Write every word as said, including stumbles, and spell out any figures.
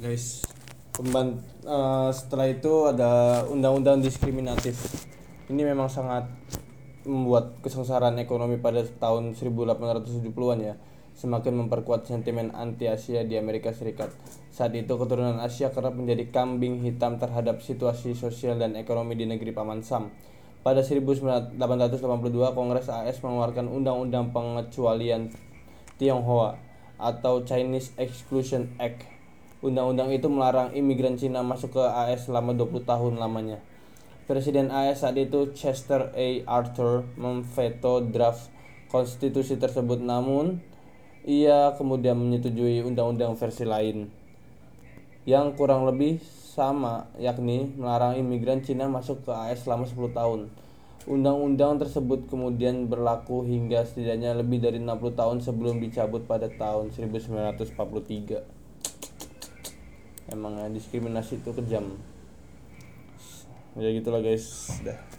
guys. Pembant uh, setelah itu ada undang-undang diskriminatif. Ini memang sangat membuat kesengsaraan ekonomi pada tahun delapan belas tujuh puluhan ya, semakin memperkuat sentimen anti-Asia di Amerika Serikat. Saat itu keturunan Asia kerap menjadi kambing hitam terhadap situasi sosial dan ekonomi di negeri Paman Sam. Pada delapan belas delapan puluh dua, Kongres A S mengeluarkan Undang-Undang Pengecualian Tionghoa atau Chinese Exclusion Act. Undang-undang itu melarang imigran Cina masuk ke A S selama dua puluh tahun lamanya. Presiden A S saat itu, Chester A. Arthur, memveto draft konstitusi tersebut, namun ia kemudian menyetujui undang-undang versi lain yang kurang lebih sama, yakni melarang imigran Cina masuk ke A S selama sepuluh tahun. Undang-undang tersebut kemudian berlaku hingga setidaknya lebih dari enam puluh tahun sebelum dicabut pada tahun seribu sembilan ratus empat puluh tiga. Emang diskriminasi itu kejam. Ya gitulah guys, dah.